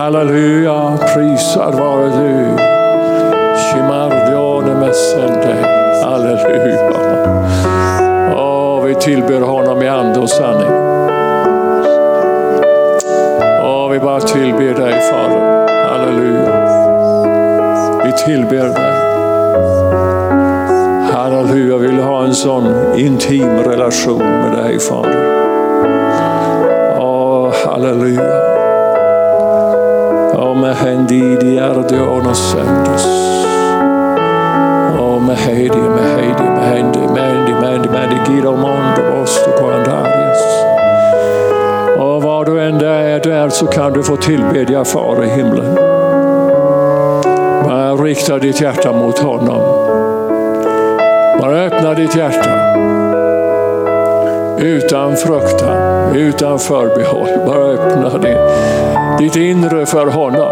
Halleluja, prisad vare du. Shimardione mässende. Halleluja. Åh, vi tillber honom i ande och sanning. Åh, vi bara tillber dig, Fader. Halleluja. Vi tillber dig. Halleluja, jag vill ha en sån intim relation med dig, Fader. Åh, halleluja. Åh, med händidi ardion och sändes. Åh, med händi, med händi, med händi, med händi, med händi, med händi, gira mondo, osto, kondarius. Åh, var du än är där så kan du få tillbedja Far i himlen. Men rikta ditt hjärta mot honom. Bara öppna ditt hjärta utan fruktan, utan förbehåll. Bara öppna ditt inre för honom.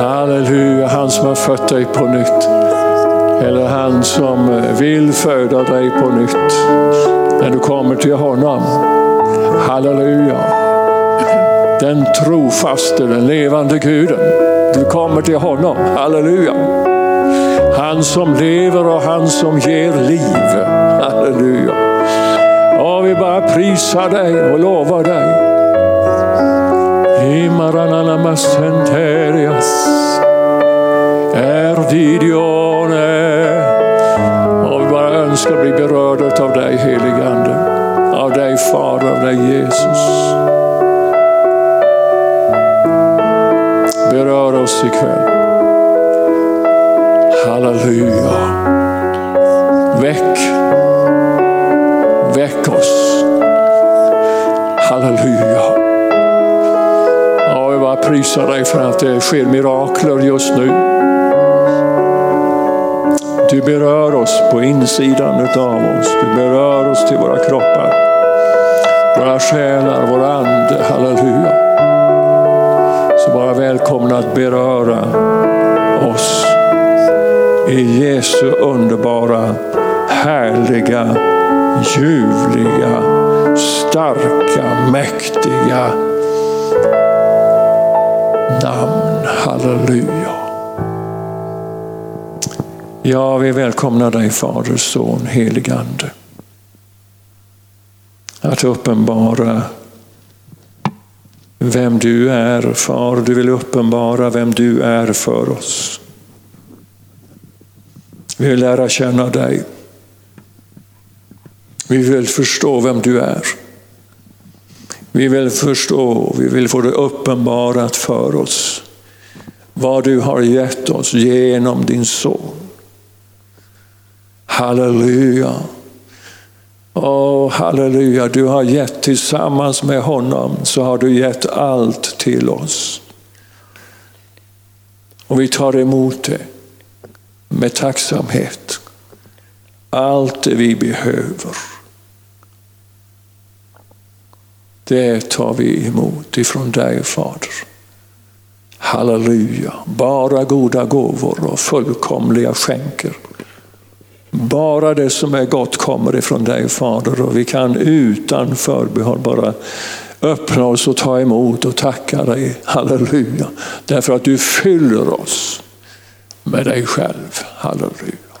Halleluja, han som har fött dig på nytt. Eller han som vill föda dig på nytt. När du kommer till honom. Halleluja. Den trofaste, den levande Guden. Du kommer till honom. Halleluja. Han som lever och han som ger liv. Halleluja. Och vi bara prisar dig och lovar dig. Himarananamas enterias. Erdidione. Och vi bara önskar bli berörda av dig, helige Ande. Av dig, Fader, av dig, Jesus. Berör oss ikväll. Halleluja. Väck oss. Halleluja. Ja, jag bara prisar dig för att det sker mirakler just nu. Du berör oss på insidan av oss. Du berör oss till våra kroppar, våra själar, vår ande. Halleluja. Så bara välkomna att beröra oss. I Jesu underbara, härliga, ljuvliga, starka, mäktiga namn. Halleluja. Ja, vi välkomnar dig, Fader, Son, Helig Ande. Att uppenbara vem du är, Far. Du vill uppenbara vem du är för oss. Vi vill lära känna dig. Vi vill förstå vem du är. Vi vill förstå, vi vill få det uppenbarat för oss. Vad du har gett oss genom din son. Halleluja. Åh, halleluja. Du har gett tillsammans med honom, så har du gett allt till oss. Och vi tar emot det. Med tacksamhet. Allt det vi behöver. Det tar vi emot ifrån dig, Fader. Halleluja. Bara goda gåvor och fullkomliga skänker. Bara det som är gott kommer ifrån dig, Fader. Och vi kan utan förbehåll bara öppna oss och ta emot och tacka dig. Halleluja. Därför att du fyller oss. Med dig själv. Halleluja.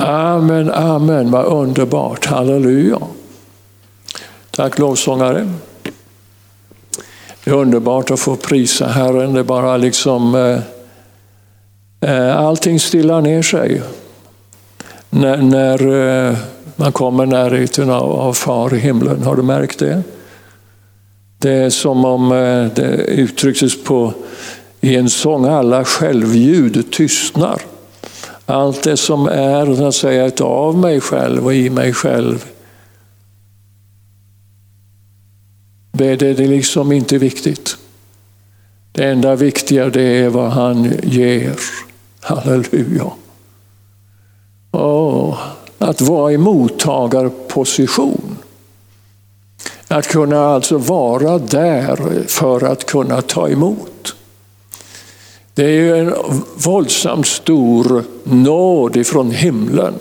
Amen, amen. Vad underbart. Halleluja. Tack, lovsångare. Det är underbart att få prisa Herren. Det bara liksom allting stillar ner sig. När man kommer närheten av Far i himlen. Har du märkt det? Det är som om det uttrycks på i en sång, alla självljud tystnar. Allt det som är, att säga, av mig själv och i mig själv. Det är liksom inte viktigt. Det enda viktiga, det är vad han ger. Halleluja. Åh, att vara i mottagarposition. Att kunna alltså vara där för att kunna ta emot. Det är ju en våldsamt stor nåd ifrån himlen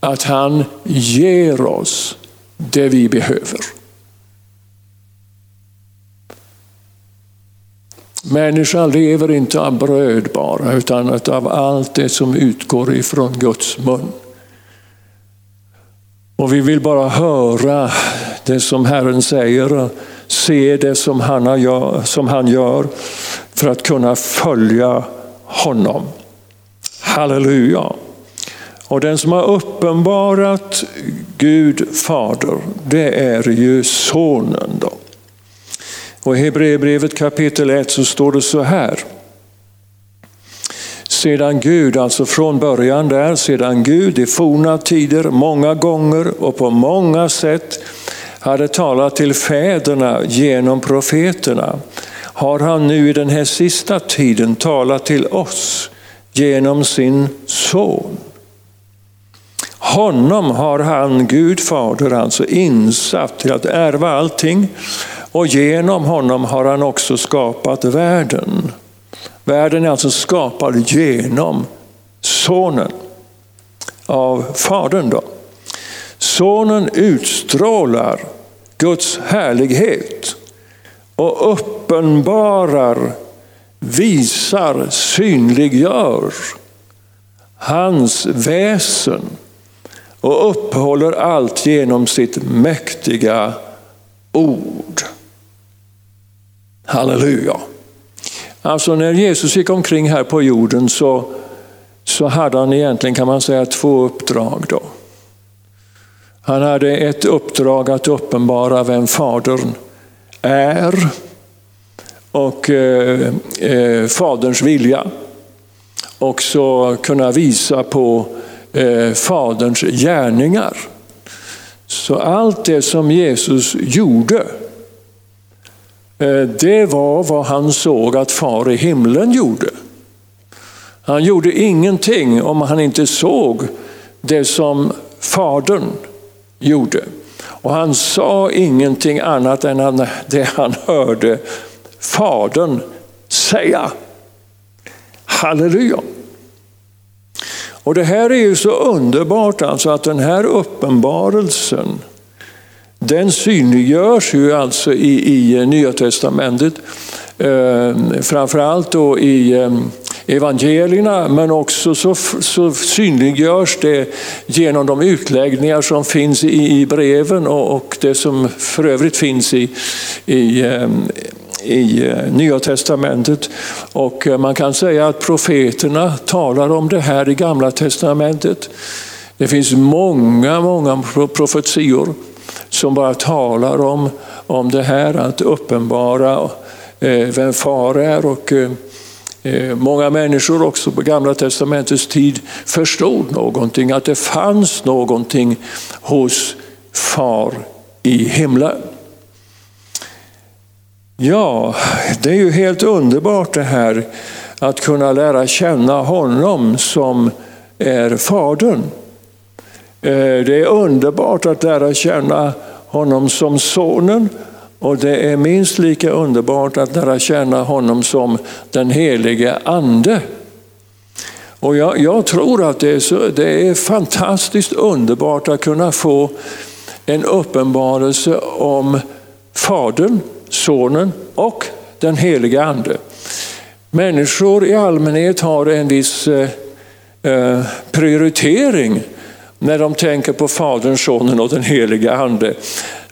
att han ger oss det vi behöver. Människan lever inte av bröd bara, utan av allt det som utgår ifrån Guds mun. Och vi vill bara höra det som Herren säger, se det som han gör för att kunna följa honom. Halleluja! Och den som har uppenbarat Gud fader, det är ju sonen då. Och i Hebreerbrevet kapitel 1 så står det så här. Sedan Gud, alltså från början där, sedan Gud i forna tider många gånger och på många sätt hade talat till fäderna genom profeterna, har han nu i den här sista tiden talat till oss genom sin son. Honom har han, Gud fader, alltså insatt till att ärva allting, och genom honom har han också skapat världen. Världen är alltså skapad genom sonen, av fadern då. Sonen utstrålar Guds härlighet och uppenbarar, visar, synliggör hans väsen och uppehåller allt genom sitt mäktiga ord. Halleluja! Alltså när Jesus gick omkring här på jorden så hade han egentligen, kan man säga, två uppdrag då. Han hade ett uppdrag att uppenbara vem fadern är och faderns vilja. Och så kunna visa på faderns gärningar. Så allt det som Jesus gjorde, det var vad han såg att far i himlen gjorde. Han gjorde ingenting om han inte såg det som fadern gjorde. Och han sa ingenting annat än det han hörde fadern säga. Halleluja! Och det här är ju så underbart, alltså att den här uppenbarelsen, den synliggörs ju alltså i Nya testamentet, framförallt då i evangelierna, men också så synliggörs det genom de utläggningar som finns i breven och det som för övrigt finns i Nya testamentet. Och man kan säga att profeterna talar om det här i Gamla testamentet. Det finns många, många profetior som bara talar om det här, att uppenbara vem far är. Och många människor också på Gamla testamentets tid förstod någonting, att det fanns någonting hos far i himlen. Ja, det är ju helt underbart det här att kunna lära känna honom som är fadern. Det är underbart att lära känna honom som sonen, och det är minst lika underbart att lära känna honom som den helige ande. Och jag tror att det är fantastiskt underbart att kunna få en uppenbarelse om fadern, sonen och den helige ande. Människor i allmänhet har en viss prioritering när de tänker på fadern, sonen och den helige ande.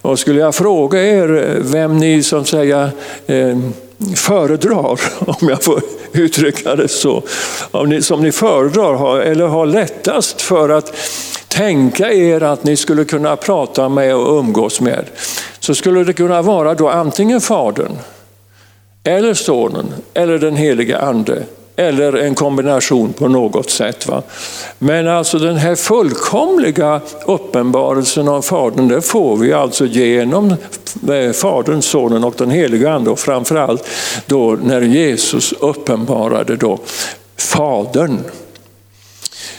Och skulle jag fråga er vem ni som säger föredrar, om jag får uttrycka det så, som ni föredrar eller har lättast för att tänka er att ni skulle kunna prata med och umgås med, så skulle det kunna vara då antingen fadern eller sonen eller den helige ande. Eller en kombination på något sätt. Va? Men alltså den här fullkomliga uppenbarelsen av fadern, det får vi alltså genom fadern, sonen och den helige ande. Och framförallt då när Jesus uppenbarade då fadern.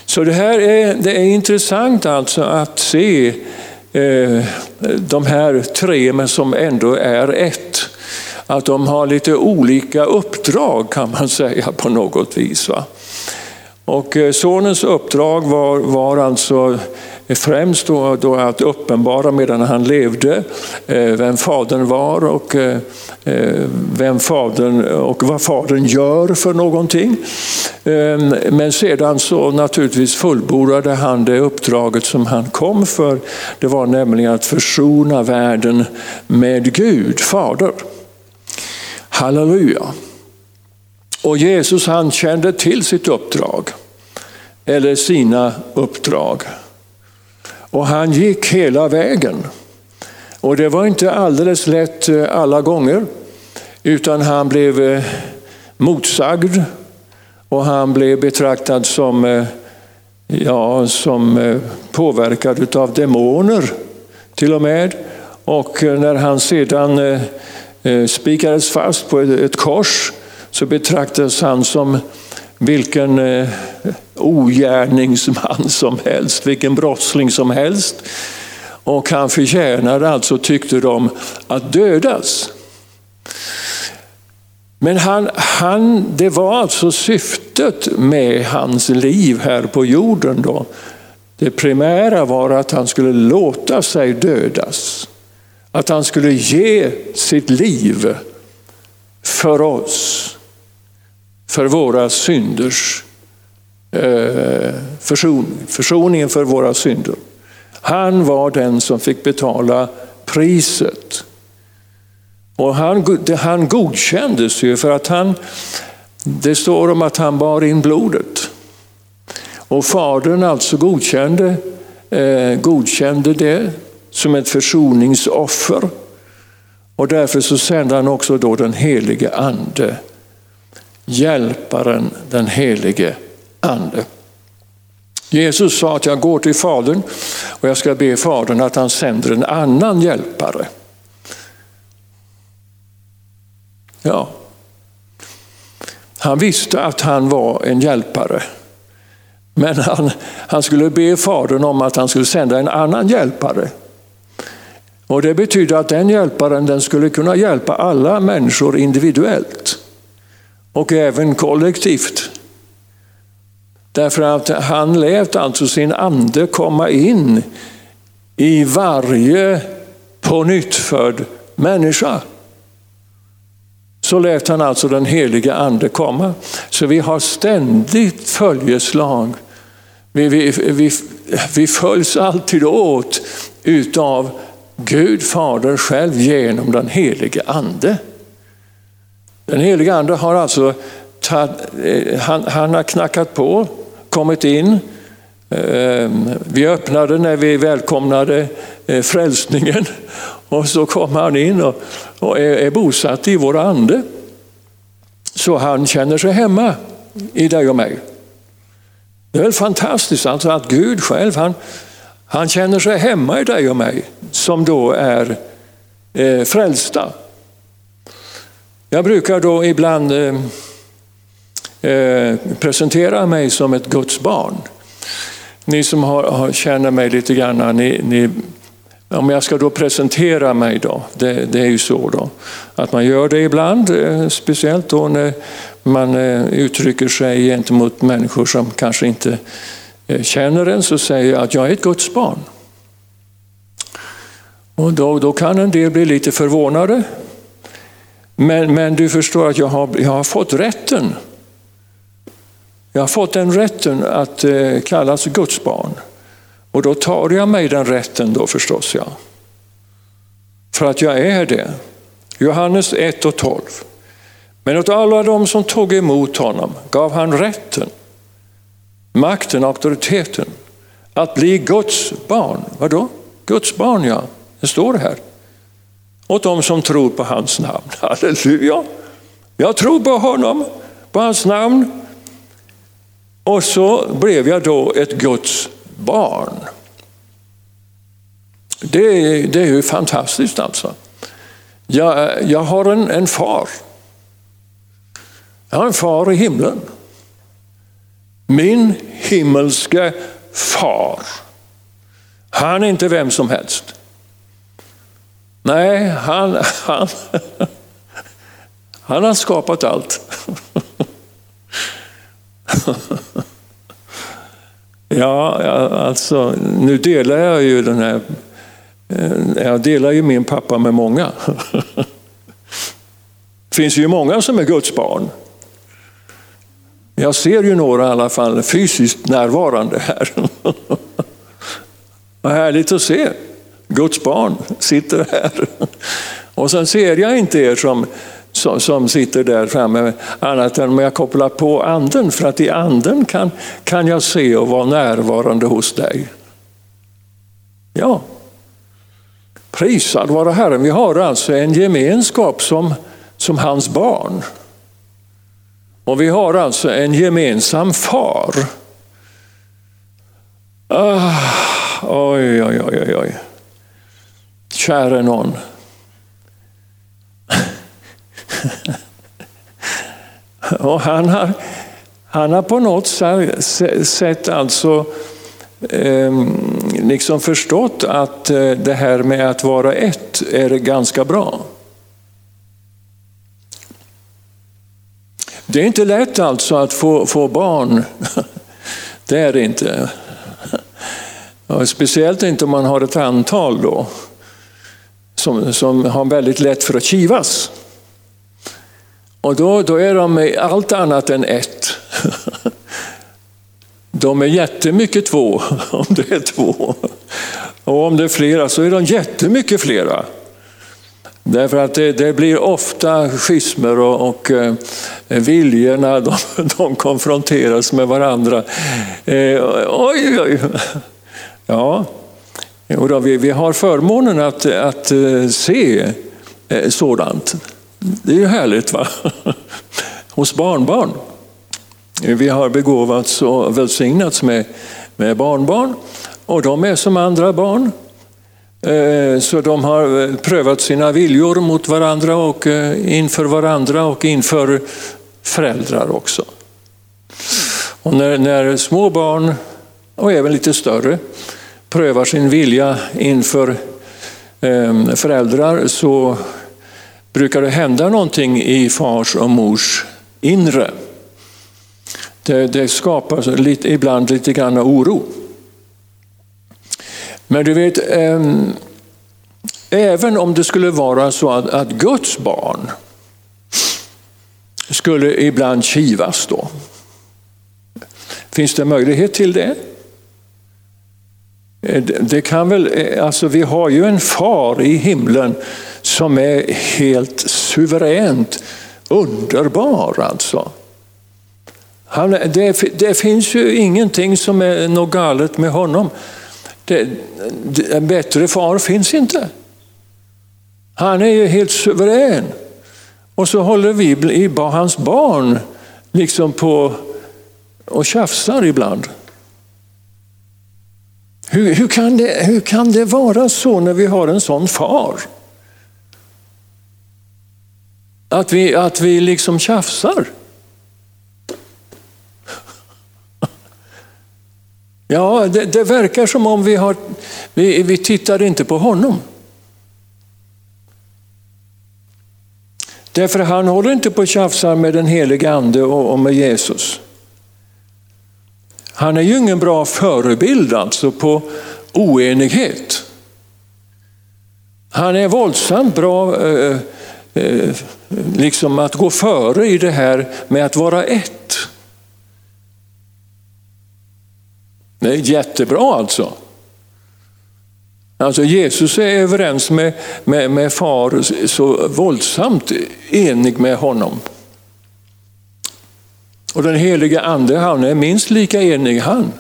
Så det här är intressant alltså att se de här tre, men som ändå är ett. Att de har lite olika uppdrag, kan man säga, på något vis. Va? Och sonens uppdrag var alltså främst då att uppenbara medan han levde vem fadern var och vad fadern gör för någonting. Men sedan så naturligtvis fullbordade han det uppdraget som han kom för. Det var nämligen att försona världen med Gud, Fader. Halleluja! Och Jesus, han kände till sitt uppdrag, eller sina uppdrag. Och han gick hela vägen. Och det var inte alldeles lätt alla gånger, utan han blev motsagd och han blev betraktad som påverkad av demoner till och med. Och när han sedan spikades fast på ett kors så betraktas han som vilken ogärningsman som helst, vilken brottsling som helst. Och han förtjänade, alltså tyckte de, att dödas. Men det var alltså syftet med hans liv här på jorden då. Det primära var att han skulle låta sig dödas. Att han skulle ge sitt liv för oss. För våra synders försoningen för våra synder. Han var den som fick betala priset. Och han godkändes ju för att det står om att han bar in blodet. Och fadern alltså godkände det som ett försoningsoffer. Och därför så sände han också då den helige ande. Hjälparen, den helige ande. Jesus sa att jag går till fadern och jag ska be fadern att han sänder en annan hjälpare. Ja. Han visste att han var en hjälpare. Men han skulle be fadern om att han skulle sända en annan hjälpare. Och det betyder att den hjälparen skulle kunna hjälpa alla människor individuellt. Och även kollektivt. Därför att han lät alltså sin ande komma in i varje pånyttfödd människa. Så lät han alltså den heliga ande komma. Så vi har ständigt följeslag. Vi följs alltid åt utav Gud Fader själv genom den heliga ande. Den helige ande har alltså han har knackat på, kommit in. Vi öppnade när vi välkomnade frälsningen och så kom han in och är bosatt i vår ande. Så han känner sig hemma i dig och mig. Det är väl fantastiskt alltså att Gud själv han känner sig hemma i dig och mig som då är frälsta. Jag brukar då ibland presentera mig som ett Guds barn. Ni som känner mig lite grann, om jag ska då presentera mig då, det är ju så då. Att man gör det ibland, speciellt då när man uttrycker sig gentemot människor som kanske inte känner en, så säger jag att jag är ett Guds barn. Och då kan en del bli lite förvånade. Men du förstår att jag har fått rätten. Jag har fått den rätten att kallas Guds barn. Och då tar jag mig den rätten då förstås jag. För att jag är det. Johannes 1:12. Men åt alla de som tog emot honom gav han rätten, makten, auktoriteten att bli Guds barn. Vadå? Guds barn, ja. Det står det här. Och de som tror på hans namn. Halleluja! Jag tror på honom, på hans namn. Och så blev jag då ett Guds barn. Det är ju fantastiskt alltså. Jag har en far. Jag har en far i himlen. Min himmelske far. Han är inte vem som helst. Nej, han har skapat allt. Ja, alltså nu delar jag ju den här, jag delar ju min pappa med många. Det finns ju många som är Guds barn. Jag ser ju några i alla fall fysiskt närvarande här. Vad härligt att se. Guds barn sitter här. Och sen ser jag inte er som sitter där framme annat än om jag kopplar på anden, för att i anden kan jag se och vara närvarande hos dig. Ja. Prisad vare Herren. Vi har alltså en gemenskap som hans barn. Och vi har alltså en gemensam far. Oj, oj, oj, oj. Käre någon. Och han har på något sätt alltså liksom förstått att det här med att vara ett är ganska bra. Det är inte lätt alltså att få barn. Det är det inte. Speciellt inte om man har ett antal då. Som har väldigt lätt för att kivas. Och då är de allt annat än ett. De är jättemycket två, om det är två. Och om det är flera så är de jättemycket flera. Därför att det blir ofta schismer och viljorna, de konfronteras med varandra. Oj, oj. Ja. Och då, vi har förmånen att se sådant. Det är ju härligt, va? Hos barnbarn. Vi har begåvats och välsignats med barnbarn. Och de är som andra barn. Så de har prövat sina viljor mot varandra och inför varandra och inför föräldrar också. Och när små barn och även lite större prövar sin vilja inför föräldrar så brukar det hända någonting i fars och mors inre. Det skapar ibland lite grann oro. Men du vet, även om det skulle vara så att Guds barn skulle ibland kivas då. Finns det möjlighet till det? Det kan väl, alltså vi har ju en far i himlen som är helt suveränt underbar alltså. Det finns ju ingenting som är något galet med honom. En bättre far finns inte. Han är ju helt suverän. Och så håller vi i hans barn liksom på och tjafsar ibland. Hur kan det vara så när vi har en sån far? Att vi liksom tjafsar. Ja, det verkar som om vi tittar inte på honom. Därför han håller inte på tjafsar med den helige ande och med Jesus. Han är ju ingen bra förebild alltså på oenighet. Han är våldsamt bra liksom att gå före i det här med att vara ett. Det är jättebra alltså. Alltså Jesus är överens med far, så våldsamt enig med honom. Och den helige ande, han är minst lika enig han.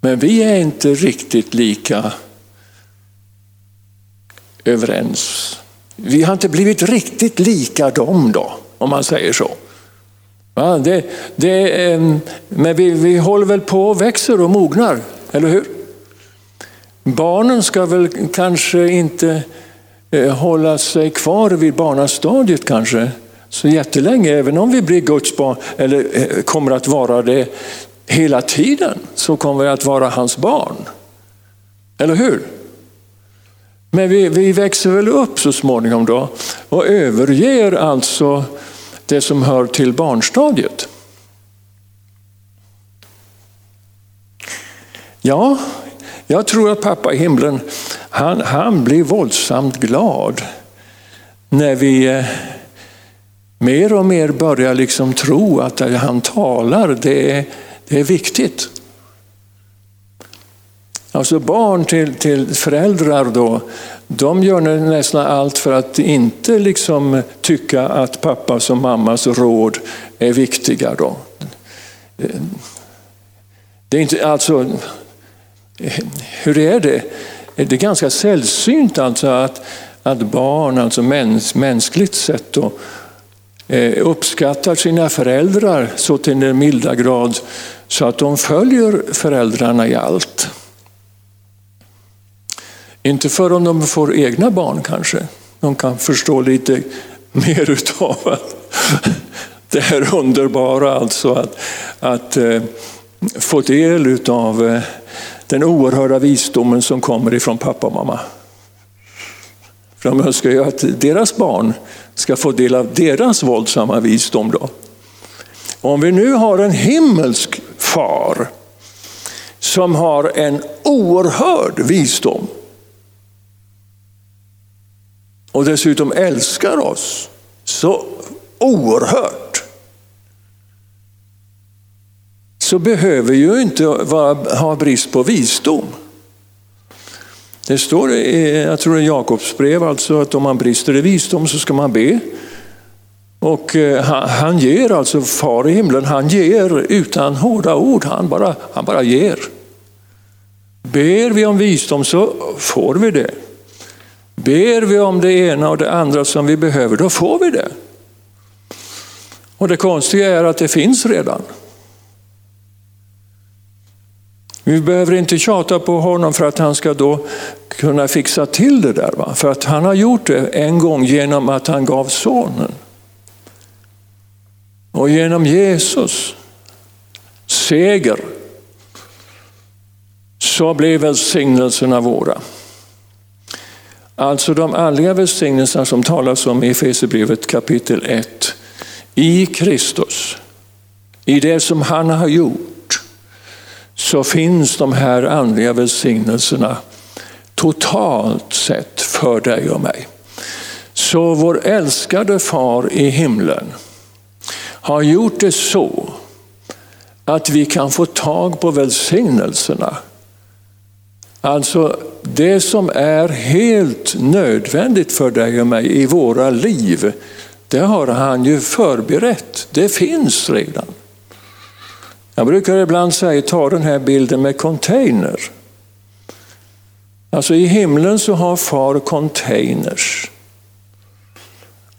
Men vi är inte riktigt lika överens. Vi har inte blivit riktigt lika dem då, om man säger så. Ja, men vi håller väl på och växer och mognar, eller hur? Barnen ska väl kanske inte hålla sig kvar vid barnastadiet kanske så jättelänge. Även om vi blir Guds barn, eller kommer att vara det hela tiden, så kommer vi att vara hans barn. Eller hur? Men vi växer väl upp så småningom då och överger alltså det som hör till barnstadiet. Ja, jag tror att pappa i himlen, han blir våldsamt glad när vi mer och mer börjar liksom tro att det han talar, det är viktigt. Alltså barn till föräldrar då, de gör nästan allt för att inte liksom tycka att pappas och mammas råd är viktiga då. Det är inte, alltså, hur är det? Det är ganska sällsynt alltså att barn, alltså mänskligt sett då, uppskattar sina föräldrar så till den milda grad så att de följer föräldrarna i allt. Inte förrän de får egna barn kanske. De kan förstå lite mer utav att det här underbara, alltså att få del utav den oerhörda visdomen som kommer ifrån pappa och mamma. För de önskar ju att deras barn ska få del av deras våldsamma visdom då. Om vi nu har en himmelsk far som har en oerhörd visdom och dessutom älskar oss så oerhört, så behöver ju inte ha brist på visdom. Det står i, jag tror det är Jakobs brev, alltså att om man brister i visdom så ska man be. Och han ger, alltså far i himlen, han ger utan hårda ord, han bara ger. Ber vi om visdom så får vi det. Ber vi om det ena och det andra som vi behöver, då får vi det. Och det konstiga är att det finns redan. Vi behöver inte tjata på honom för att han ska då kunna fixa till det där. Va? För att han har gjort det en gång genom att han gav sonen. Och genom Jesus seger så blev välsignelserna våra. Alltså de andliga välsignelser som talas om i Efesierbrevet kapitel 1. I Kristus, i det som han har gjort, så finns de här andliga välsignelserna totalt sett för dig och mig. Så vår älskade far i himlen har gjort det så att vi kan få tag på välsignelserna. Alltså det som är helt nödvändigt för dig och mig i våra liv, det har han ju förberett. Det finns redan. Jag brukar ibland säga, ta den här bilden med container. Alltså i himlen så har far containers.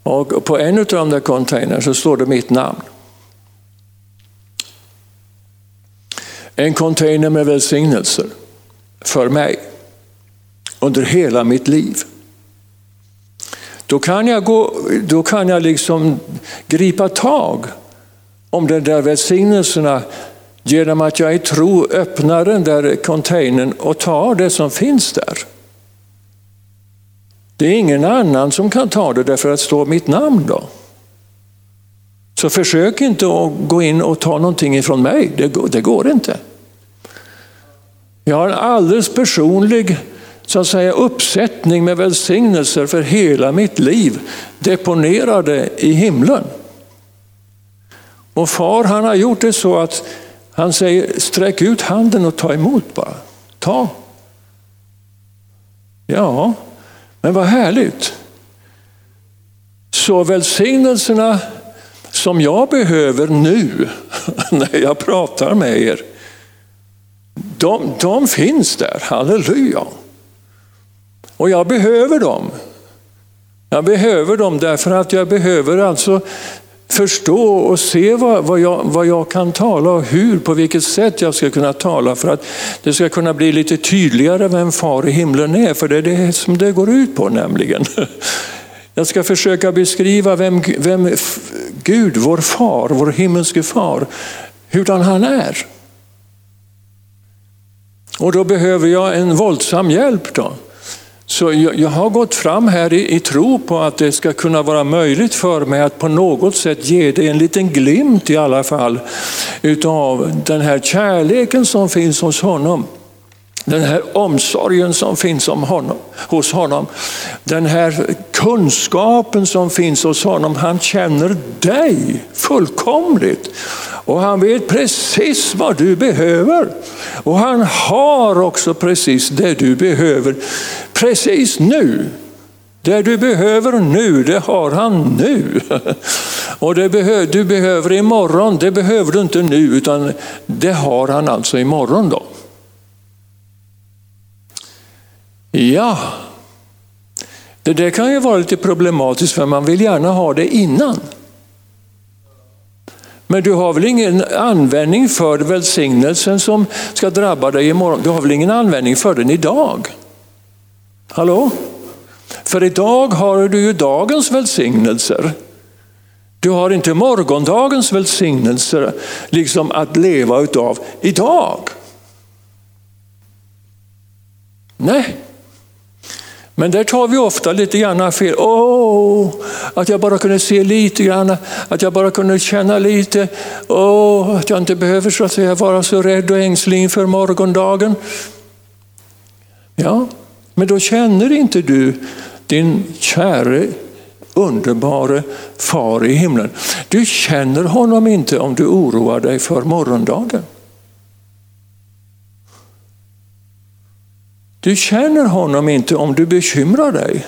Och på en av de där containers så står det mitt namn. En container med välsignelser för mig under hela mitt liv. Då kan jag liksom gripa tag om den där välsignelserna genom att jag i tro öppnar den där containern och tar det som finns där. Det är ingen annan som kan ta det därför att stå mitt namn då. Så försök inte att gå in och ta någonting ifrån mig. Det går inte. Jag har en alldeles personlig, så att säga, uppsättning med välsignelser för hela mitt liv deponerade i himlen. Och far, han har gjort det så att han säger, sträck ut handen och ta emot bara. Ta. Ja, men vad härligt. Så välsignelserna som jag behöver nu när jag pratar med er, de finns där, halleluja. Och jag behöver dem. Jag behöver dem därför att jag behöver alltså förstå och se vad jag kan tala och hur, på vilket sätt jag ska kunna tala för att det ska kunna bli lite tydligare vem far i himlen är. För det är det som det går ut på nämligen. Jag ska försöka beskriva vem Gud, vår far, vår himmelske far, hurdan han är. Och då behöver jag en våldsam hjälp då. Så jag har gått fram här i tro på att det ska kunna vara möjligt för mig att på något sätt ge dig en liten glimt i alla fall utav den här kärleken som finns hos honom. den här omsorgen som finns om honom, hos honom, den här kunskapen som finns hos honom. Han känner dig fullkomligt och han vet precis vad du behöver, och han har också precis det du behöver precis nu. Det du behöver nu, det har han nu. Och det du behöver imorgon, det behöver du inte nu, utan det har han alltså imorgon då. Ja, det där kan ju vara lite problematiskt, för man vill gärna ha det innan. Men du har väl ingen användning för välsignelsen som ska drabba dig imorgon. Du har väl ingen användning för den idag? Hallå? För idag har du ju dagens välsignelser. Du har inte morgondagens välsignelser liksom att leva utav idag. Nej. Men där tar vi ofta lite grann fel. Att jag bara kunde se lite grann, att jag bara kunde känna lite. Att jag inte behöver så att säga vara så rädd och ängslig inför morgondagen. Ja. Men då känner inte du din käre, underbara far i himlen. Du känner honom inte om du oroar dig för morgondagen. Du känner honom inte om du bekymrar dig.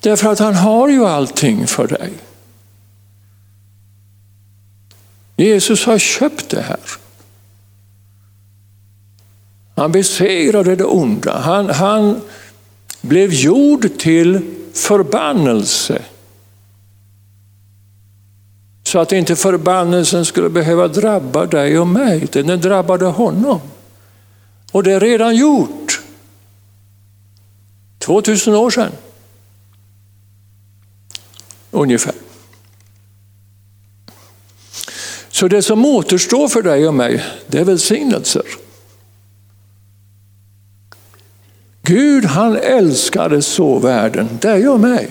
Därför att han har ju allting för dig. Jesus har köpt det här. Han besegrade det onda. Han blev gjord till förbannelse. Så att inte förbannelsen skulle behöva drabba dig och mig. Den drabbade honom. Och det är redan gjort. 2000 år sedan. Ungefär. Så det som återstår för dig och mig, det är välsignelser. Gud, han älskade så världen, dig och mig,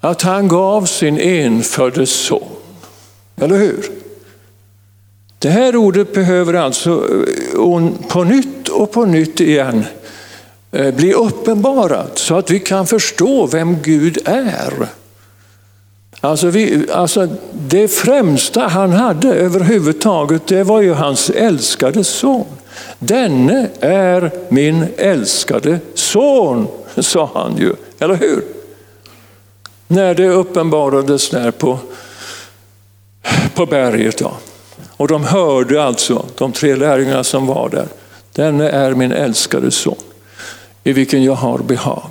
att han gav sin enfödde son. Eller hur? Det här ordet behöver alltså på nytt igen bli uppenbarat så att vi kan förstå vem Gud är. Alltså det främsta han hade överhuvudtaget, det var ju hans älskade son. Denne är min älskade son, sa han ju, eller hur? När det uppenbarades där på berget då. Och de hörde alltså, de tre lärjungarna som var där. Denne är min älskade son, i vilken jag har behag.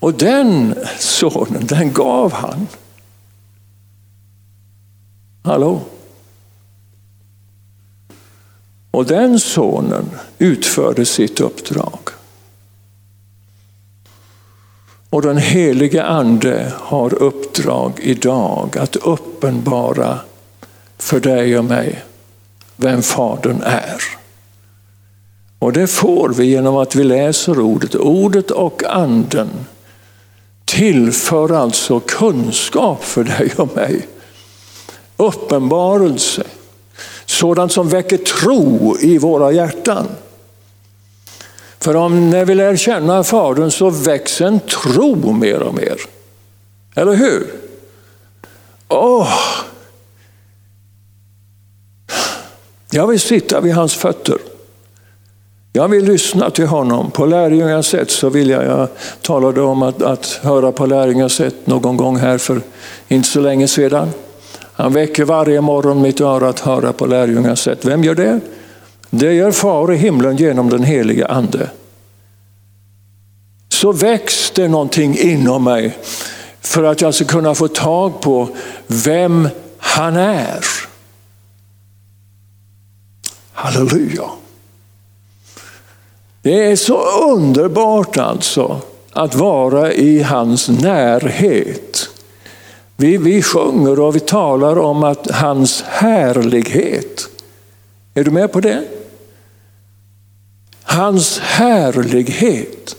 Och den sonen, den gav han. Hallå? Och den sonen utförde sitt uppdrag. Och den helige ande har uppdrag idag att uppenbara för dig och mig vem fadern är. Och det får vi genom att vi läser ordet. Ordet och anden tillför alltså kunskap för dig och mig. Uppenbarelse. Sådant som väcker tro i våra hjärtan. För när vi lär känna fadern så växer en tro mer och mer. Eller hur? Jag vill sitta vid hans fötter. Jag vill lyssna till honom. På lärjungarnas sätt så vill jag talade om att höra på lärjungarnas sätt någon gång här för inte så länge sedan. Han väcker varje morgon mitt öra att höra på lärjungarnas sätt. Vem gör det? Det gör far i himlen genom den heliga ande. Så väcks det någonting inom mig för att jag ska kunna få tag på vem han är. Halleluja! Det är så underbart alltså att vara i hans närhet. Vi sjunger och vi talar om att hans härlighet. Är du med på det? Hans härlighet.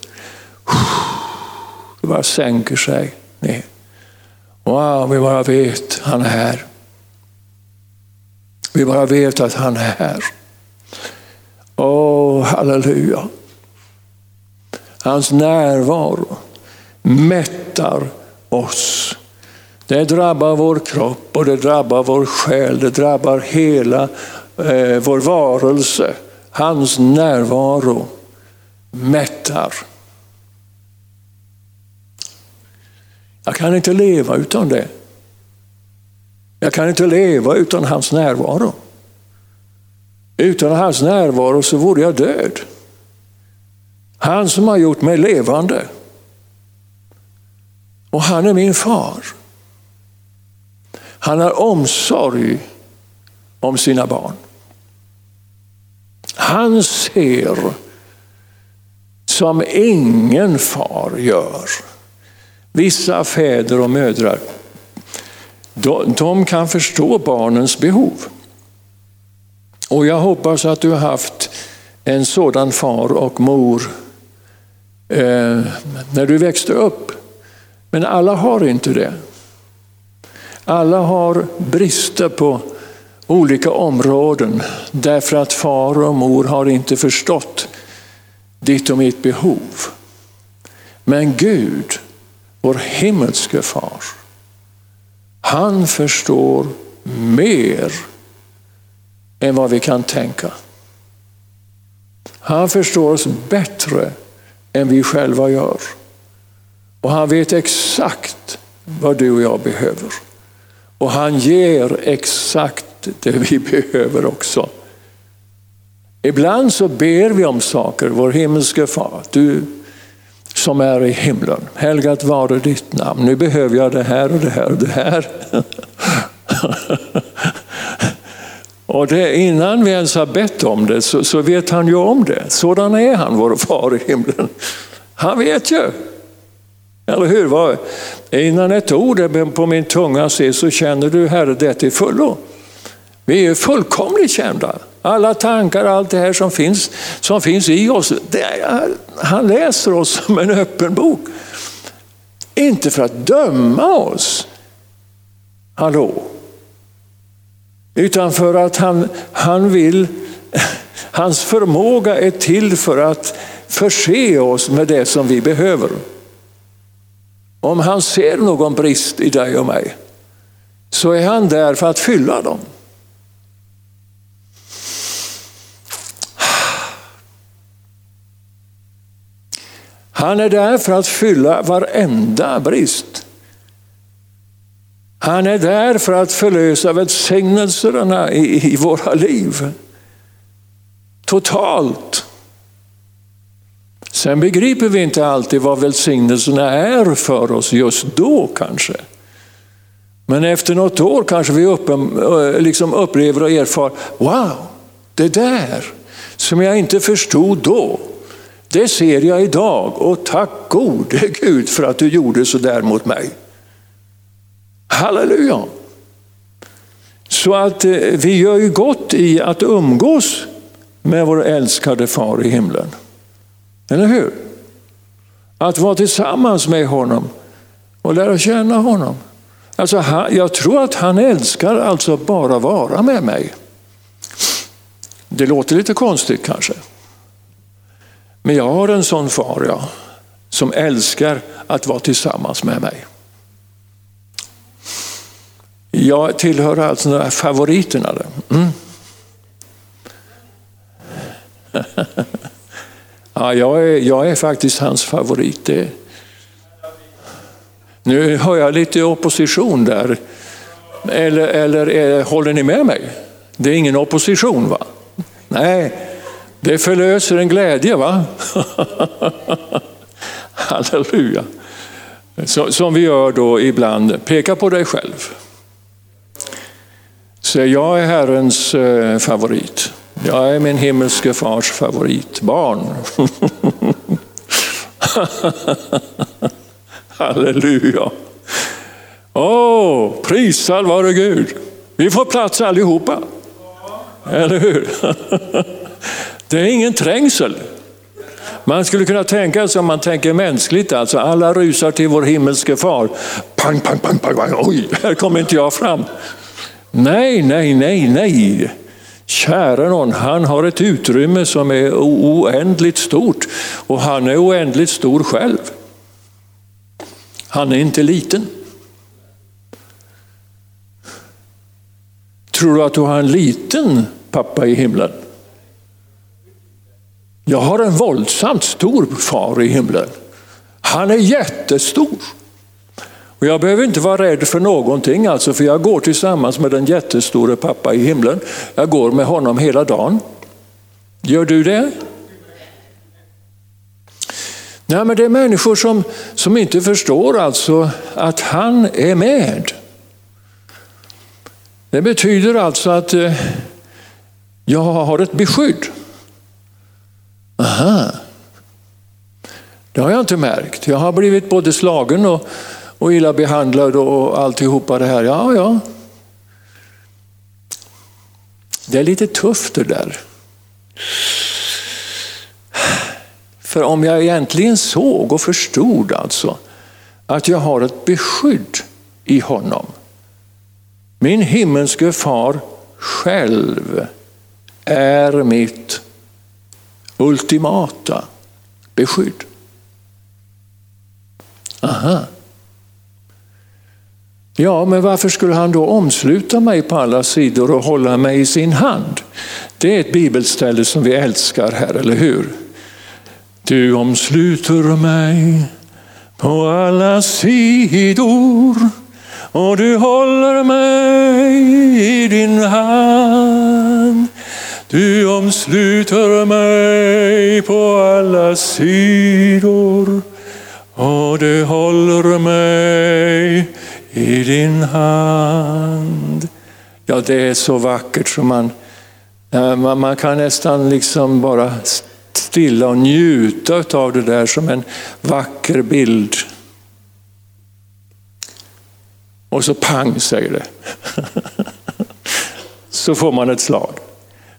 Det bara sänker sig ner. Wow, vi bara vet, han är här. Vi bara vet att han är här. Åh, halleluja. Hans närvaro mättar oss. Det drabbar vår kropp och det drabbar vår själ. Det drabbar hela vår varelse. Hans närvaro mättar. Jag kan inte leva utan det. Jag kan inte leva utan hans närvaro. Utan hans närvaro så vore jag död. Han som har gjort mig levande. Och han är min far. Han har omsorg om sina barn. Han ser som ingen far gör. Vissa fäder och mödrar, de kan förstå barnens behov. Och jag hoppas att du har haft en sådan far och mor när du växte upp. Men alla har inte det. Alla har brister på olika områden därför att far och mor har inte förstått ditt och mitt behov. Men Gud, vår himmelske far, han förstår mer än vad vi kan tänka. Han förstår oss bättre än vi själva gör. Och han vet exakt vad du och jag behöver. Och han ger exakt det vi behöver också. Ibland så ber vi om saker, vår himmelske far, du som är i himlen. Helgat vare ditt namn. Nu behöver jag det här och det här och det här. Och det, innan vi ens har bett om det så vet han ju om det. Sådan är han, vår far i himlen. Han vet ju. Eller hur? Innan ett ord på min tunga ses så känner du, Herre, det till fullo. Vi är fullkomligt kända. Alla tankar, allt det här som finns i oss. Han läser oss som en öppen bok. Inte för att döma oss. Hallå. Utan för att hans förmåga är till för att förse oss med det som vi behöver. Om han ser någon brist i dig och mig så är han där för att fylla dem. Han är där för att fylla varenda brist. Han är där för att förlösa välsignelserna i våra liv. Totalt. Sen begriper vi inte alltid vad välsignelserna är för oss just då kanske. Men efter något år kanske vi upplever och erfar, wow, det där som jag inte förstod då, det ser jag idag. Och tack gode Gud för att du gjorde så där mot mig. Halleluja! Så att vi gör ju gott i att umgås med vår älskade far i himlen. Eller hur? Att vara tillsammans med honom och lära känna honom. Alltså, jag tror att han älskar alltså bara vara med mig. Det låter lite konstigt kanske. Men jag har en sån far, ja, som älskar att vara tillsammans med mig. Jag tillhör alltså de här favoriterna. Ja, jag är faktiskt hans favorit. Nu har jag lite opposition där. Eller håller ni med mig? Det är ingen opposition, va? Nej, det förlöser en glädje, va? Halleluja. Som vi gör då ibland. Peka på dig själv. Så jag är Herrens favorit. Jag är min himmelske fars favoritbarn. Halleluja. Prisad vare Gud. Vi får plats allihopa. Eller hur? Det är ingen trängsel. Man skulle kunna tänka som man tänker mänskligt. Alltså, alla rusar till vår himmelske far. Pang, pang, pang, pang, pang. Oj, här kommer inte jag fram. Nej, nej, nej, nej. Kära någon, han har ett utrymme som är oändligt stort. Och han är oändligt stor själv. Han är inte liten. Tror du att du har en liten pappa i himlen? Jag har en våldsamt stor far i himlen. Han är jättestor. Och jag behöver inte vara rädd för någonting, alltså, för jag går tillsammans med den jättestora pappa i himlen. Jag går med honom hela dagen. Gör du det? Nej, men det är människor som inte förstår alltså att han är med. Det betyder alltså att jag har ett beskydd. Aha. Det har jag inte märkt. Jag har blivit både slagen och illa behandlad och alltihopa det här. Ja, ja. Det är lite tufft det där. För om jag egentligen såg och förstod alltså att jag har ett beskydd i honom. Min himmelske far själv är mitt ultimata beskydd. Aha. Ja, men varför skulle han då omsluta mig på alla sidor och hålla mig i sin hand? Det är ett bibelställe som vi älskar här, eller hur? Du omsluter mig på alla sidor och du håller mig i din hand. Du omsluter mig på alla sidor och du håller mig i din hand. Ja, det är så vackert som man kan nästan liksom bara stilla och njuta av det där som en vacker bild. Och så pang, säger det. Så får man ett slag.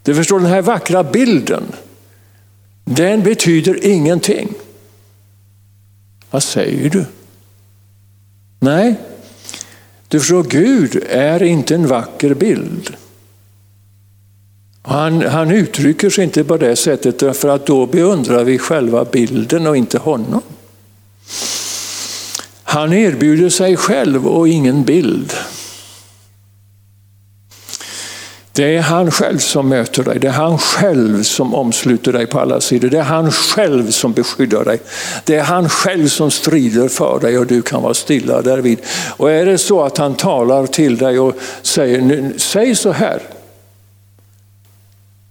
Du förstår, den här vackra bilden, den betyder ingenting. Vad säger du? Nej. Du förstår, Gud är inte en vacker bild. Han uttrycker sig inte på det sättet, därför att då beundrar vi själva bilden och inte honom. Han erbjuder sig själv och ingen bild. Det är han själv som möter dig. Det är han själv som omsluter dig på alla sidor. Det är han själv som beskyddar dig. Det är han själv som strider för dig och du kan vara stilla därvid. Och är det så att han talar till dig och säger, säg så här.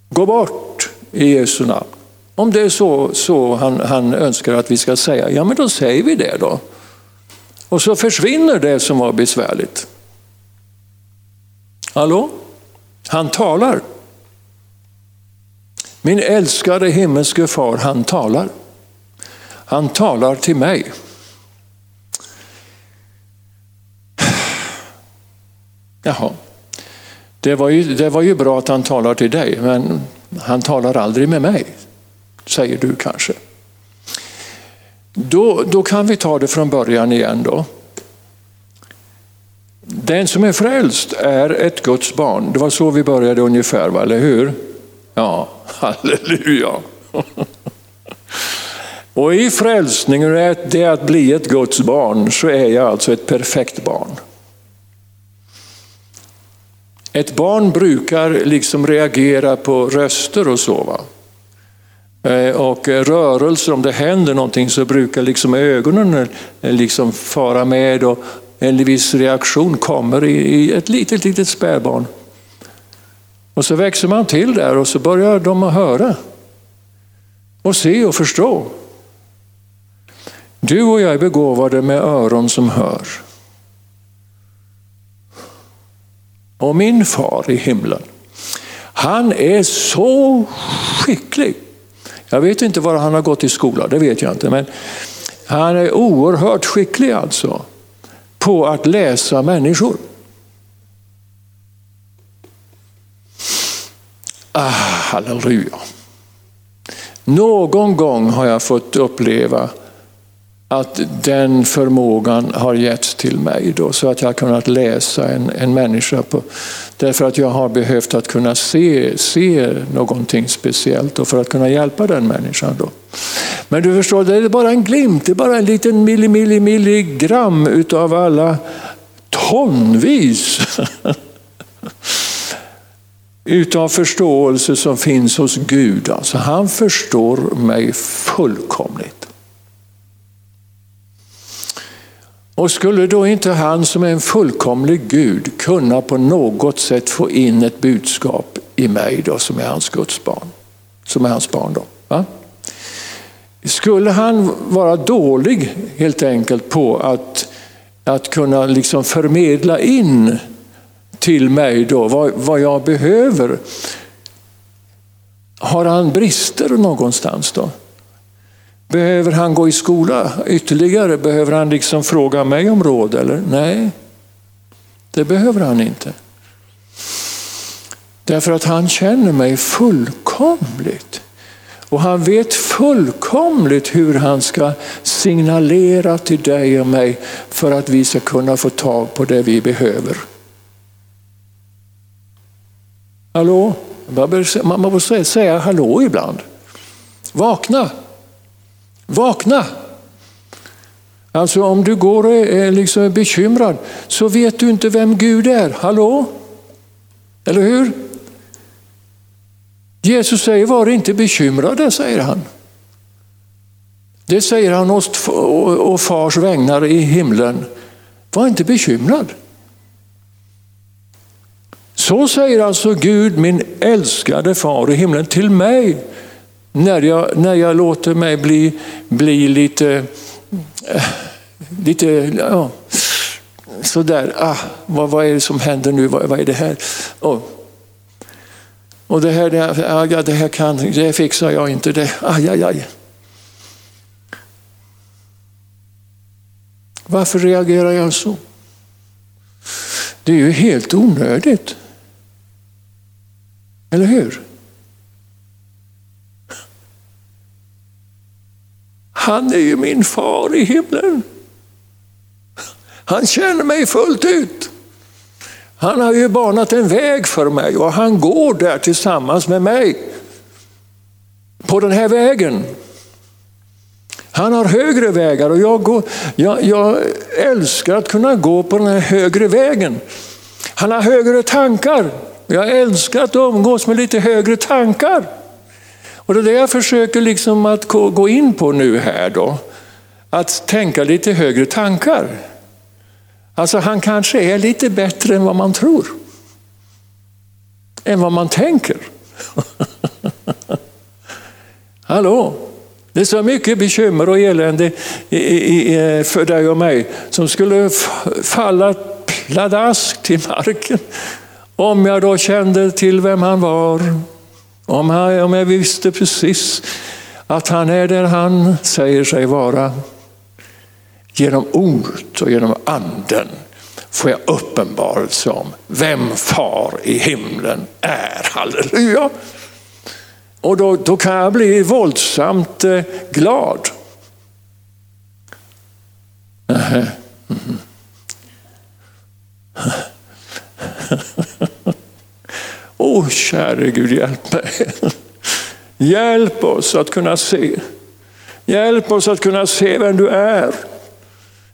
Gå bort i Jesu namn. Om det är så han önskar att vi ska säga, ja men då säger vi det då. Och så försvinner det som var besvärligt. Hallå? Han talar. Min älskade himmelske far, han talar. Han talar till mig. Jaha. Det var ju bra att han talar till dig, men han talar aldrig med mig, säger du kanske. Då kan vi ta det från början igen då. Den som är frälst är ett Guds barn. Det var så vi började ungefär, va? Eller hur? Ja, halleluja. Och i frälsningen är det att bli ett Guds barn, så är jag alltså ett perfekt barn. Ett barn brukar liksom reagera på röster och så, va? Och rörelser, om det händer någonting så brukar liksom ögonen liksom fara med och en viss reaktion kommer i ett litet spädbarn. Och så växer man till där och så börjar de att höra och se och förstå. Du och jag är begåvade med öron som hör. Och min far i himlen, han är så skicklig. Jag vet inte var han har gått i skola, det vet jag inte. Men han är oerhört skicklig alltså på att läsa människor. Ah, halleluja. Någon gång har jag fått uppleva att den förmågan har getts till mig då, så att jag har kunnat läsa en människa på, därför att jag har behövt att kunna se någonting speciellt och för att kunna hjälpa den människan då. Men du förstår, det är bara en glimt, det är bara en liten milligram utav alla tonvis utav förståelse som finns hos Gud. Alltså, han förstår mig fullkomligt. Och skulle då inte han som är en fullkomlig Gud kunna på något sätt få in ett budskap i mig då, som är hans Guds barn? Som är hans barn då, va? Skulle han vara dålig helt enkelt på att kunna liksom förmedla in till mig då vad jag behöver? Har han brister någonstans då? Behöver han gå i skola ytterligare? Behöver han liksom fråga mig om råd eller? Nej, det behöver han inte. Därför att han känner mig fullkomligt. Och han vet fullkomligt hur han ska signalera till dig och mig för att vi ska kunna få tag på det vi behöver. Hallå? Man måste säga hallå ibland. Vakna! Vakna! Alltså om du går och är liksom bekymrad så vet du inte vem Gud är. Hallå? Eller hur? Jesus säger, var inte bekymrade, säger han. Det säger han och fars vägnar i himlen. Var inte bekymrad. Så säger alltså Gud, min älskade far i himlen, till mig när jag låter mig bli lite ja, sådär. Vad är det som händer nu? Vad är det här? Och det här fixar jag inte. Det, aj. Varför reagerar jag så? Det är ju helt onödigt. Eller hur? Han är ju min far i himlen. Han känner mig fullt ut. Han har ju banat en väg för mig och han går där tillsammans med mig på den här vägen. Han har högre vägar och jag älskar att kunna gå på den här högre vägen. Han har högre tankar. Jag älskar att umgås med lite högre tankar. Och det är det jag försöker liksom att gå in på nu här då. Att tänka lite högre tankar. Alltså han kanske är lite bättre än vad man tror. Än vad man tänker. Hallå? Det är så mycket bekymmer och elände för dig och mig som skulle falla pladask till marken om jag då kände till vem han var. Om jag visste precis att han är där han säger sig vara. Genom ordet och genom anden får jag uppenbarelse om vem far i himlen är. Halleluja! Och då kan jag bli våldsamt glad. Åh, käre Gud, hjälp mig. Hjälp oss att kunna se. Hjälp oss att kunna se vem du är.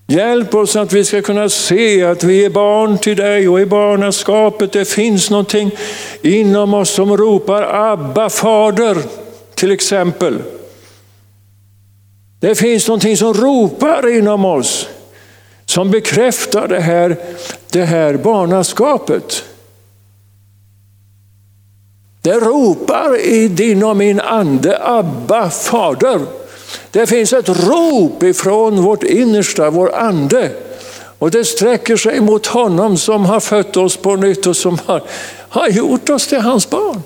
Hjälp oss att vi ska kunna se att vi är barn till dig och i barnaskapet det finns någonting inom oss som ropar Abba fader till exempel. Det finns någonting som ropar inom oss som bekräftar det här barnaskapet. Det ropar i din och min ande Abba fader. Det finns ett rop ifrån vårt innersta, vår ande. Och det sträcker sig mot honom som har fött oss på nytt och som har gjort oss till hans barn.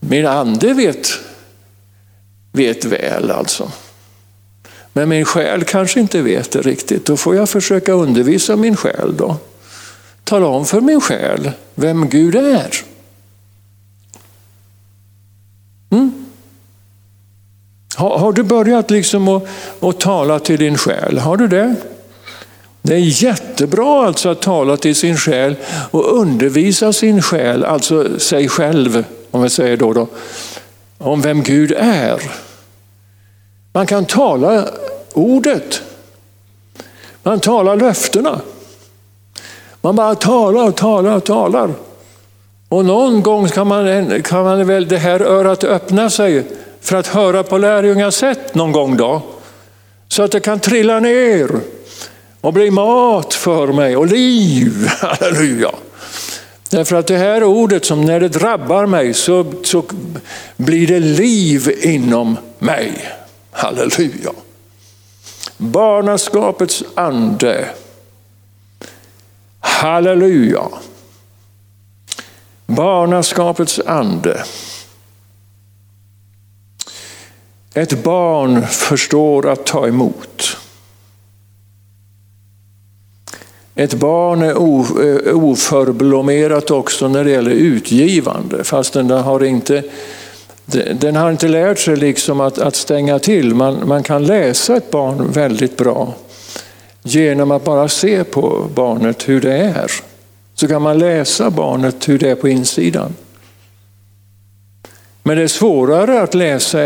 Min ande vet väl alltså. Men min själ kanske inte vet det riktigt. Då får jag försöka undervisa min själ då. Tala om för min själ vem Gud är. Har du börjat liksom att tala till din själ? Har du det? Det är jättebra alltså att tala till sin själ och undervisa sin själ, alltså sig själv, om jag säger då, om vem Gud är. Man kan tala ordet. Man talar löftena. Man bara talar. Och någon gång kan man väl det här örat öppna sig för att höra på lärjungasätt någon gång då. Så att det kan trilla ner och bli mat för mig och liv. Halleluja. Därför att det här ordet som när det drabbar mig så blir det liv inom mig. Halleluja. Barnaskapets ande. Halleluja. Barnaskapets ande. Ett barn förstår att ta emot. Ett barn är oförblommerat också när det gäller utgivande. Fast den har inte lärt sig liksom att stänga till. Man kan läsa ett barn väldigt bra genom att bara se på barnet hur det är. Så kan man läsa barnet hur det är på insidan. Men det är svårare att läsa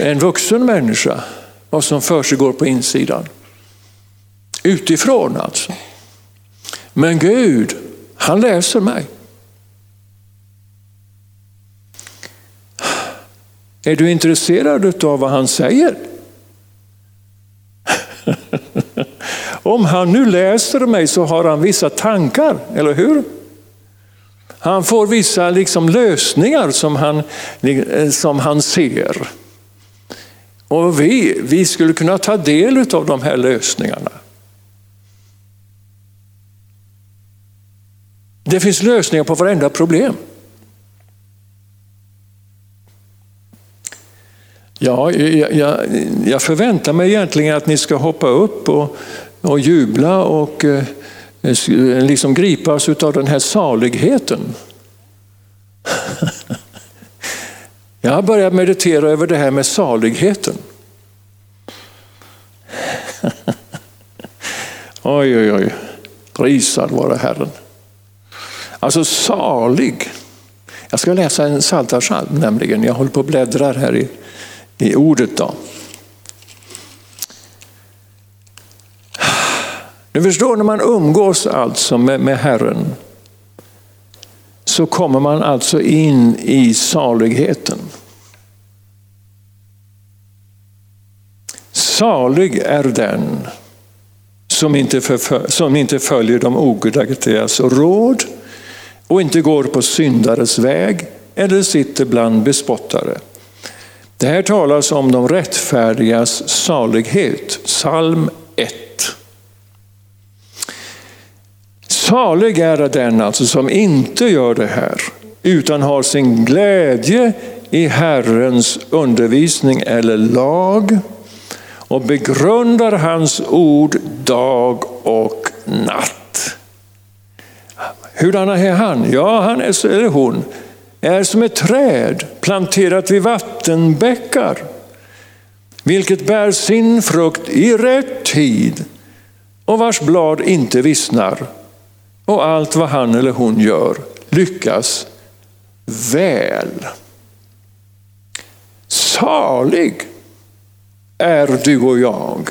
en vuxen människa vad som försiggår på insidan. Utifrån alltså. Men Gud, han läser mig. Är du intresserad av vad han säger? Om han nu läser mig så har han vissa tankar, eller hur? Han får vissa liksom lösningar som han ser. Och vi skulle kunna ta del av de här lösningarna. Det finns lösningar på varenda problem. Ja, jag förväntar mig egentligen att ni ska hoppa upp och jubla och liksom gripas av den här saligheten. Jag har börjat meditera över det här med saligheten. Oj. Prisad vare Herren. Alltså salig. Jag ska läsa en psaltarpsalm nämligen. Jag håller på och bläddrar här i ordet då. Du förstår, när man umgås alltså med Herren så kommer man alltså in i saligheten. Salig är den som inte följer de ogudaktigas råd och inte går på syndares väg eller sitter bland bespottare. Det här talas om de rättfärdigas salighet. Psalm 1. Salig är den alltså som inte gör det här, utan har sin glädje i Herrens undervisning eller lag och begrundar hans ord dag och natt. Hurdan är han? Ja, han är, eller hon är som ett träd planterat vid vattenbäckar, vilket bär sin frukt i rätt tid och vars blad inte vissnar. Och allt vad han eller hon gör lyckas väl. Salig är du och jag.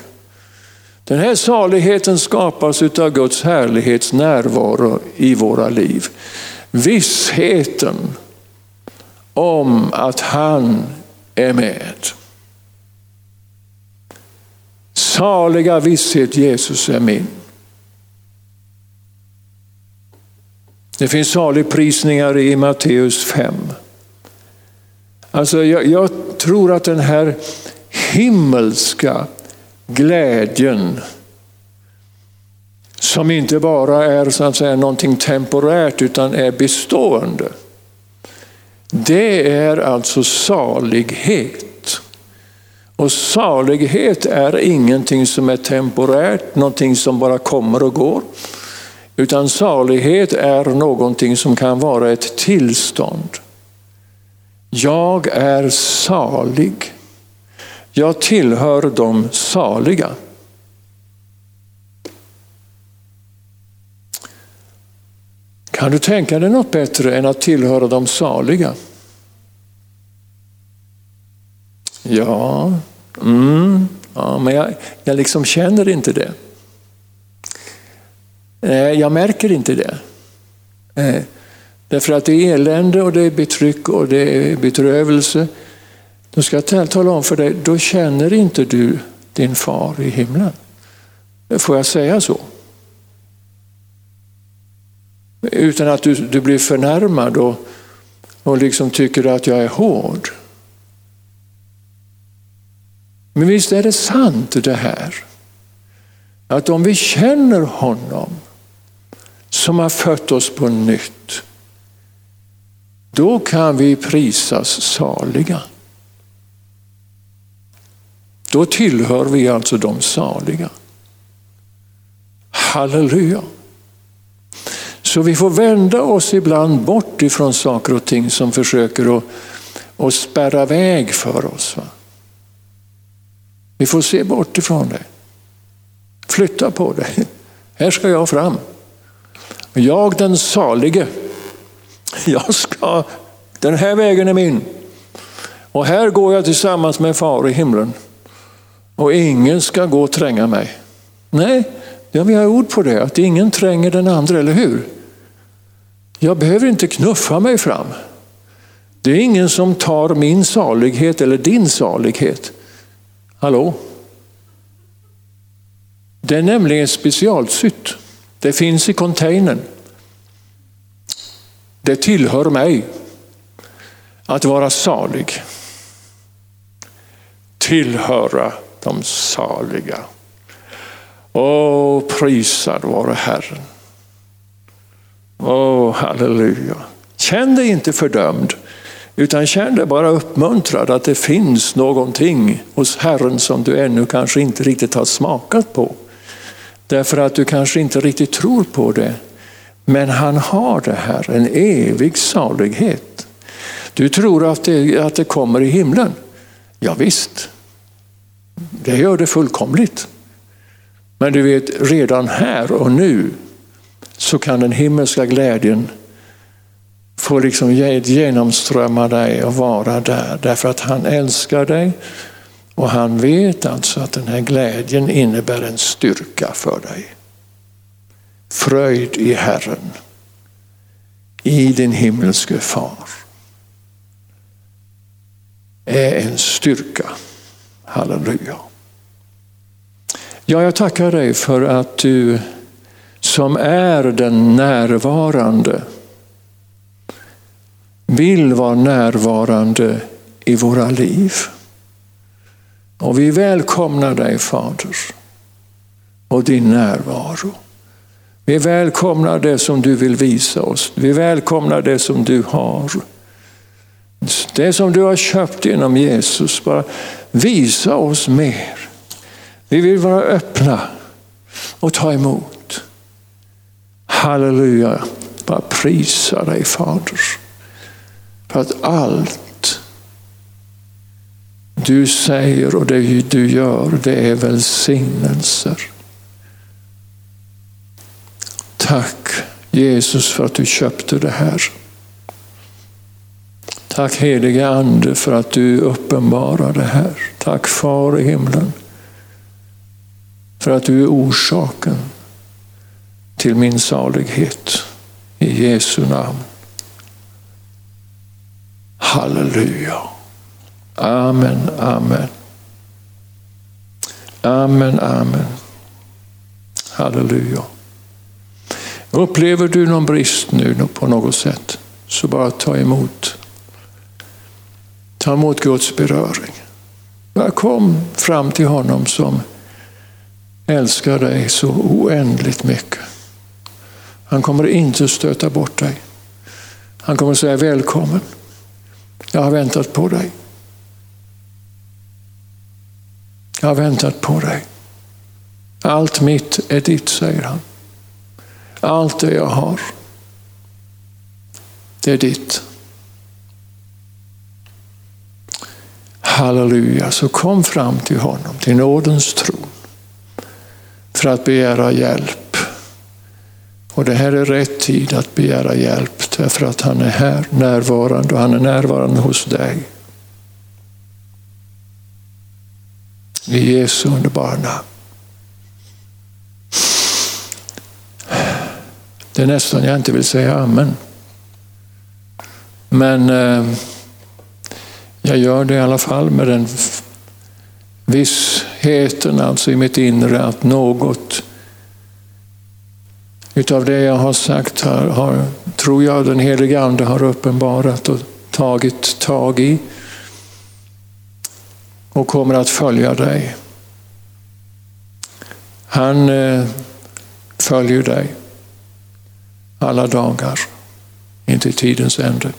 Den här saligheten skapas utav Guds härlighets närvaro i våra liv. Vissheten om att han är med. Saliga visshet, Jesus är min. Det finns saligprisningar i Matteus 5. Alltså jag tror att den här himmelska glädjen som inte bara är så att säga någonting temporärt utan är bestående. Det är alltså salighet. Och salighet är ingenting som är temporärt, någonting som bara kommer och går. Utan salighet är någonting som kan vara ett tillstånd. Jag är salig. Jag tillhör de saliga. Kan du tänka dig något bättre än att tillhöra de saliga? Ja, men jag liksom känner inte det. Jag märker inte det. Därför att det är elände och det är betryck och det är bedrövelse. Då ska jag tala om för dig, då känner inte du din far i himlen. Får jag säga så? Utan att du blir förnärmad och liksom tycker att jag är hård. Men visst är det sant det här. Att om vi känner honom som har fött oss på nytt, då kan vi prisas saliga. Då tillhör vi alltså de saliga. Halleluja. Så vi får vända oss ibland bort ifrån saker och ting som försöker att spärra väg för oss. Va? Vi får se bort ifrån det. Flytta på det. Här ska jag fram. Jag den salige. Den här vägen är min. Och här går jag tillsammans med far i himlen. Och ingen ska gå och tränga mig. Nej, vi har ord på det. Att ingen tränger den andra, eller hur? Jag behöver inte knuffa mig fram. Det är ingen som tar min salighet eller din salighet. Hallå? Det är nämligen specialsytt. Det finns i containern. Det tillhör mig att vara salig. Tillhöra de saliga. Åh, prisad vare Herren. Åh, halleluja. Känn dig inte fördömd, utan känn dig bara uppmuntrad att det finns någonting hos Herren som du ännu kanske inte riktigt har smakat på. Därför att du kanske inte riktigt tror på det. Men han har det här, en evig salighet. Du tror att det kommer i himlen. Ja visst, det gör det fullkomligt. Men du vet, redan här och nu så kan den himmelska glädjen få liksom genomströmma dig och vara där. Därför att han älskar dig och han vet alltså att den här glädjen innebär en styrka för dig. Fröjd i Herren, i din himmelske far, är en styrka. Halleluja. Ja, jag tackar dig för att du som är den närvarande vill vara närvarande i våra liv. Och vi välkomnar dig, Fader, och din närvaro. Vi välkomnar det som du vill visa oss. Vi välkomnar det som du har. Det som du har köpt genom Jesus. Bara visa oss mer. Vi vill vara öppna och ta emot. Halleluja. Bara prisa dig, Fader. För att allt du säger och det du gör, det är välsignelser. Tack Jesus för att du köpte det här. Tack helige Ande för att du uppenbarar det här. Tack far i himlen för att du är orsaken till min salighet. I Jesu namn. Halleluja. Amen, amen. Amen, amen. Halleluja. Upplever du någon brist nu på något sätt, så bara ta emot. Ta emot Guds beröring. Bara kom fram till honom som älskar dig så oändligt mycket. Han kommer inte stöta bort dig. Han kommer säga välkommen. Jag har väntat på dig. Jag har väntat på dig. Allt mitt är ditt, säger han. Allt det jag har, det är ditt. halleluja, så kom fram till honom, till nådens tron, för att begära hjälp. Och det här är rätt tid att begära hjälp, därför att han är här närvarande, och han är närvarande hos dig. I Jesu underbara namn. Det är nästan jag inte vill säga amen. Men jag gör det i alla fall med den vissheten, alltså i mitt inre, att något utav det jag har sagt här har, tror jag, den helige Ande har uppenbarat och tagit tag i och kommer att följa dig. Han följer dig alla dagar, inte i tidens ände.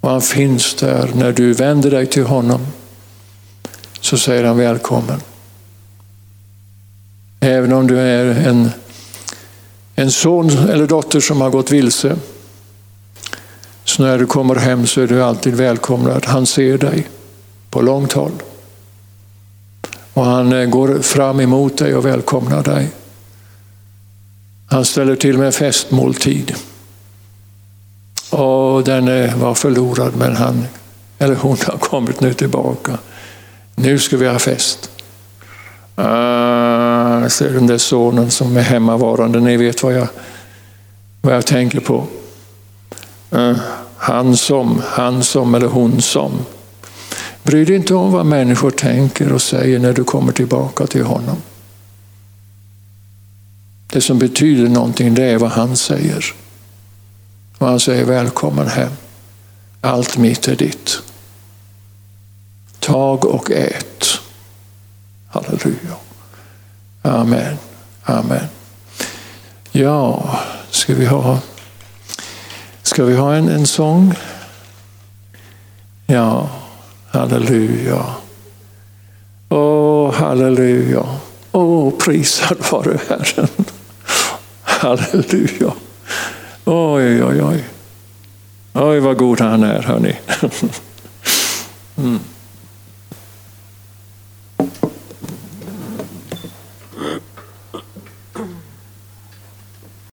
Och han finns där när du vänder dig till honom, så säger han välkommen. Även om du är en son eller dotter som har gått vilse, så när du kommer hem så är du alltid välkomnad. Han ser dig på långt håll. Och han går fram emot dig och välkomnar dig. Han ställer till med en festmåltid. Och den var förlorad, men han eller hon har kommit nu tillbaka. Nu ska vi ha fest. Ser den där sonen som är hemmavarande, ni vet vad jag tänker på. Han som eller hon som. Bry dig inte om vad människor tänker och säger när du kommer tillbaka till honom. Det som betyder någonting, det är vad han säger. Och han säger välkommen hem. Allt mitt är ditt. Tag och ät. Halleluja. Amen. Amen. Ja, ska vi ha en sång? Ja, halleluja. Åh, halleluja. Åh, prisad vare Herren. Halleluja. Oj, oj, oj. Oj, vad god han är, hörni.